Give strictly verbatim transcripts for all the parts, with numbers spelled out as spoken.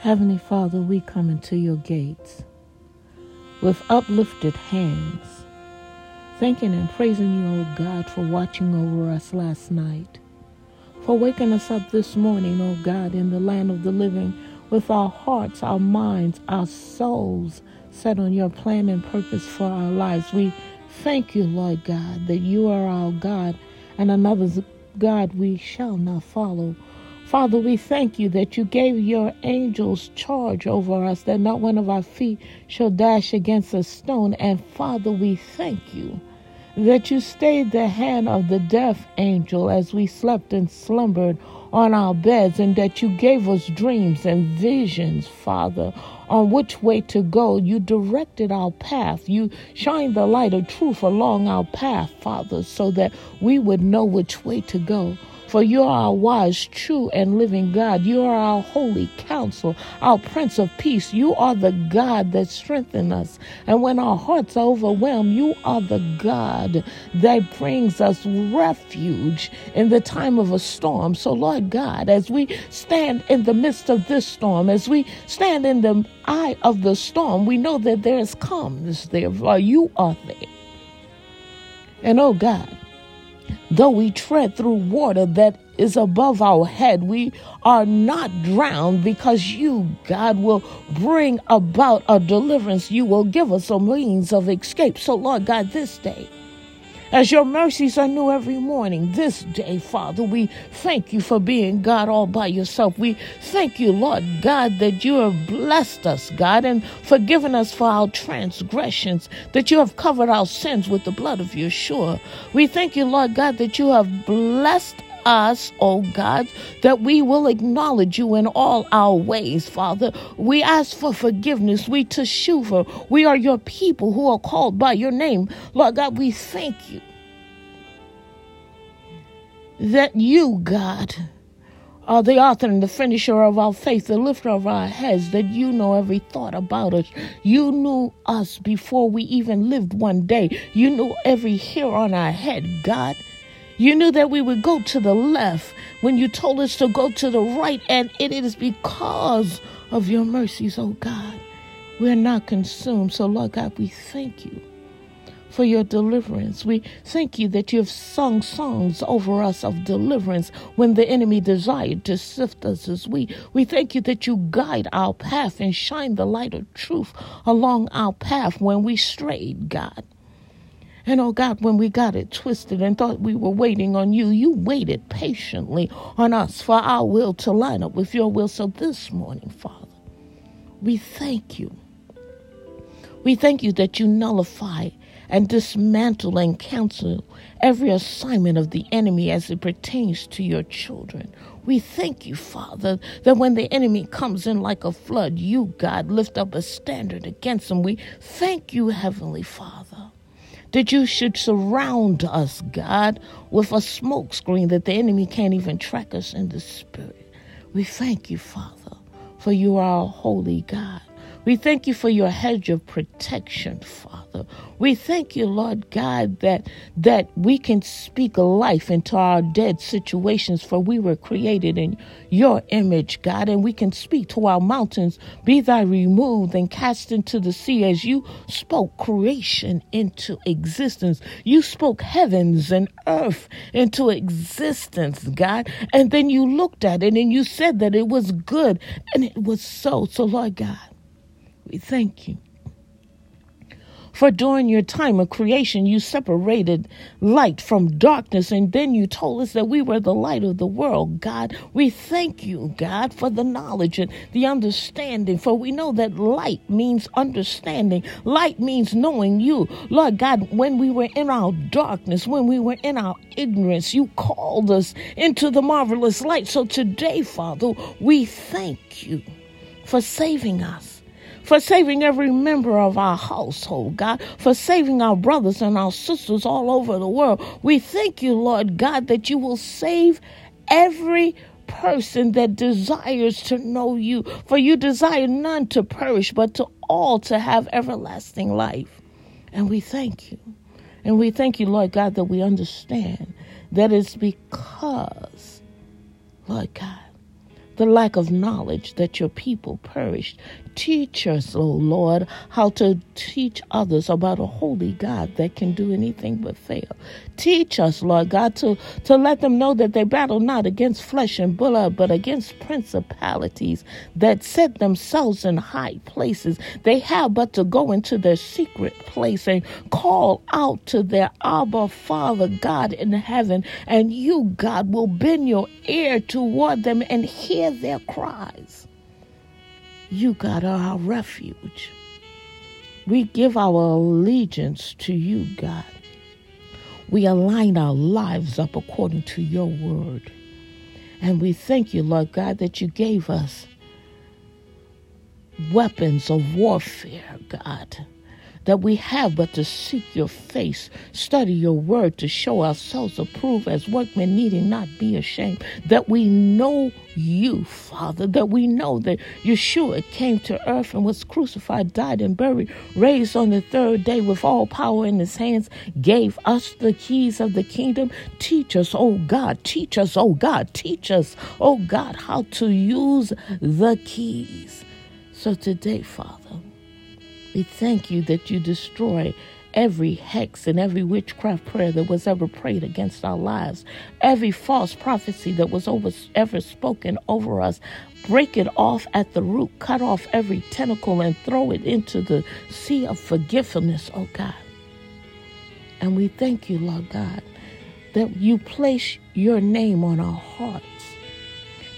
Heavenly Father, we come into your gates with uplifted hands, thanking and praising you, O God, for watching over us last night, for waking us up this morning, O God, in the land of the living, with our hearts, our minds, our souls set on your plan and purpose for our lives. We thank you, Lord God, that you are our God, and another's God we shall not follow. Father, we thank you that you gave your angels charge over us, that not one of our feet shall dash against a stone. And Father, we thank you that you stayed the hand of the death angel as we slept and slumbered on our beds, and that you gave us dreams and visions, Father, on which way to go. You directed our path. You shined the light of truth along our path, Father, so that we would know which way to go. For you are our wise, true, and living God. You are our holy counsel, our Prince of Peace. You are the God that strengthens us. And when our hearts are overwhelmed, you are the God that brings us refuge in the time of a storm. So, Lord God, as we stand in the midst of this storm, as we stand in the eye of the storm, we know that there is calmness there, for you are there. And, oh God, though we tread through water that is above our head, we are not drowned, because you, God, will bring about a deliverance. You will give us a means of escape. So, Lord God, this day, as your mercies are new every morning, this day, Father, we thank you for being God all by yourself. We thank you, Lord God, that you have blessed us, God, and forgiven us for our transgressions, that you have covered our sins with the blood of Yeshua. We thank you, Lord God, that you have blessed us. us, oh God, that we will acknowledge you in all our ways, Father. We ask for forgiveness. We teshuva. We are your people who are called by your name. Lord God, we thank you that you, God, are the author and the finisher of our faith, the lifter of our heads, that you know every thought about us. You knew us before we even lived one day. You knew every hair on our head, God. You knew that we would go to the left when you told us to go to the right, and it is because of your mercies, oh God, we are not consumed. So, Lord God, we thank you for your deliverance. We thank you that you have sung songs over us of deliverance when the enemy desired to sift us as wheat. We thank you that you guide our path and shine the light of truth along our path when we strayed, God. And, oh God, when we got it twisted and thought we were waiting on you, you waited patiently on us for our will to line up with your will. So this morning, Father, we thank you. We thank you that you nullify and dismantle and cancel every assignment of the enemy as it pertains to your children. We thank you, Father, that when the enemy comes in like a flood, you, God, lift up a standard against him. We thank you, Heavenly Father, that you should surround us, God, with a smoke screen that the enemy can't even track us in the spirit. We thank you, Father, for you are a holy God. We thank you for your hedge of protection, Father. We thank you, Lord God, that that we can speak life into our dead situations, for we were created in your image, God, and we can speak to our mountains, be thy removed and cast into the sea. As you spoke creation into existence, you spoke heavens and earth into existence, God, and then you looked at it and you said that it was good, and it was so. So, Lord God, we thank you for during your time of creation, you separated light from darkness, and then you told us that we were the light of the world, God. We thank you, God, for the knowledge and the understanding, for we know that light means understanding. Light means knowing you. Lord God, when we were in our darkness, when we were in our ignorance, you called us into the marvelous light. So today, Father, we thank you for saving us, for saving every member of our household, God, for saving our brothers and our sisters all over the world. We thank you, Lord God, that you will save every person that desires to know you, for you desire none to perish, but to all to have everlasting life. And we thank you. And we thank you, Lord God, that we understand that it's because, Lord God, the lack of knowledge that your people perished. Teach us, O Lord, how to teach others about a holy God that can do anything but fail. Teach us, Lord God, to, to let them know that they battle not against flesh and blood, but against principalities that set themselves in high places. They have but to go into their secret place and call out to their Abba, Father, God in heaven, and you, God, will bend your ear toward them and hear their cries. You, God, are our refuge. We give our allegiance to you, God. We align our lives up according to your word. And we thank you, Lord God, that you gave us weapons of warfare, God, that we have but to seek your face, study your word to show ourselves approved as workmen needing not be ashamed, that we know you, Father, that we know that Yeshua came to earth and was crucified, died and buried, raised on the third day with all power in his hands, gave us the keys of the kingdom. Teach us, oh God, teach us, oh God, teach us, oh God, how to use the keys. So today, Father, we thank you that you destroy every hex and every witchcraft prayer that was ever prayed against our lives, every false prophecy that was over, ever spoken over us. Break it off at the root, cut off every tentacle and throw it into the sea of forgiveness, oh God. And we thank you, Lord God, that you place your name on our hearts.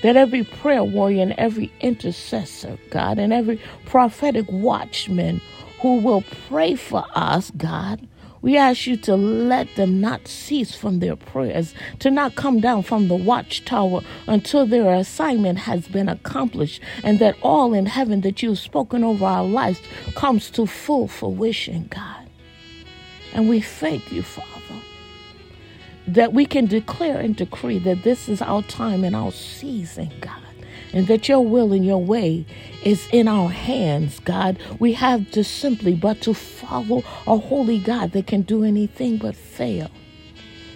That every prayer warrior and every intercessor, God, and every prophetic watchman who will pray for us, God, we ask you to let them not cease from their prayers, to not come down from the watchtower until their assignment has been accomplished, and that all in heaven that you've spoken over our lives comes to full fruition, God. And we thank you, Father, that we can declare and decree that this is our time and our season, God, and that your will and your way is in our hands, God. We have to simply but to follow a holy God that can do anything but fail.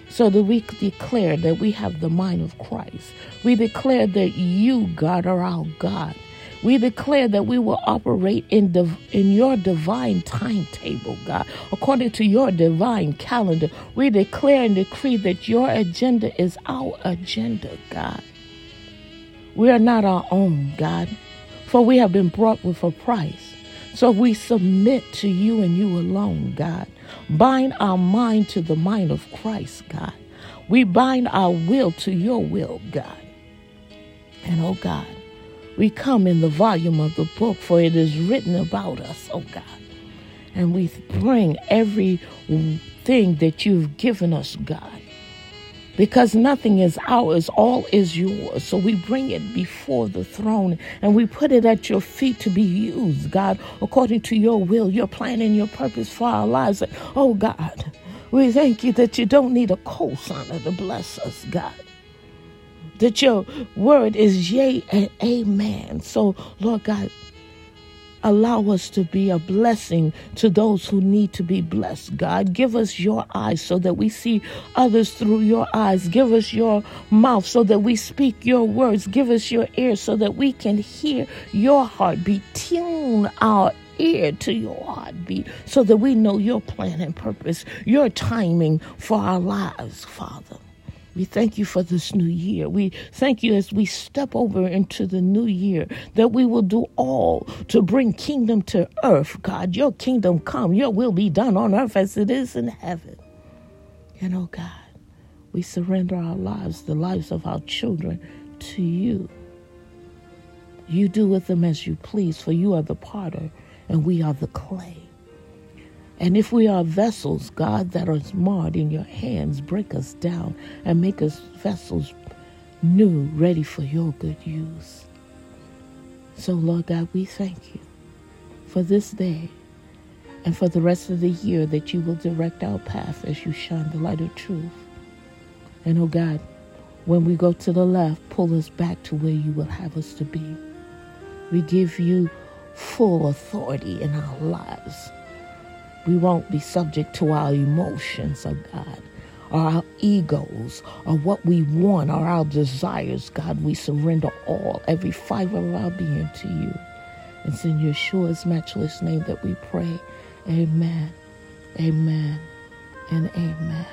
So that we declare that we have the mind of Christ. We declare that you, God, are our God. We declare that we will operate in div- in your divine timetable, God, according to your divine calendar. We declare and decree that your agenda is our agenda, God. We are not our own, God, for we have been bought with a price. So we submit to you and you alone, God. Bind our mind to the mind of Christ, God. We bind our will to your will, God. And, oh, God, we come in the volume of the book, for it is written about us, oh God. And we bring every thing that you've given us, God, because nothing is ours, all is yours. So we bring it before the throne and we put it at your feet to be used, God, according to your will, your plan, and your purpose for our lives. Oh God, we thank you that you don't need a cosigner to bless us, God. That your word is yea and amen. So, Lord God, allow us to be a blessing to those who need to be blessed, God. Give us your eyes so that we see others through your eyes. Give us your mouth so that we speak your words. Give us your ears so that we can hear your heartbeat. Tune our ear to your heartbeat so that we know your plan and purpose, your timing for our lives, Father. We thank you for this new year. We thank you as we step over into the new year that we will do all to bring kingdom to earth, God. Your kingdom come, your will be done on earth as it is in heaven. And, oh, God, we surrender our lives, the lives of our children, to you. You do with them as you please, for you are the potter and we are the clay. And if we are vessels, God, that are marred in your hands, break us down and make us vessels new, ready for your good use. So, Lord God, we thank you for this day and for the rest of the year that you will direct our path as you shine the light of truth. And, oh God, when we go to the left, pull us back to where you will have us to be. We give you full authority in our lives. We won't be subject to our emotions, oh God, or our egos or what we want or our desires, God, we surrender all, every fiber of our being to you. It's in Yeshua's matchless name that we pray. Amen, amen, and amen.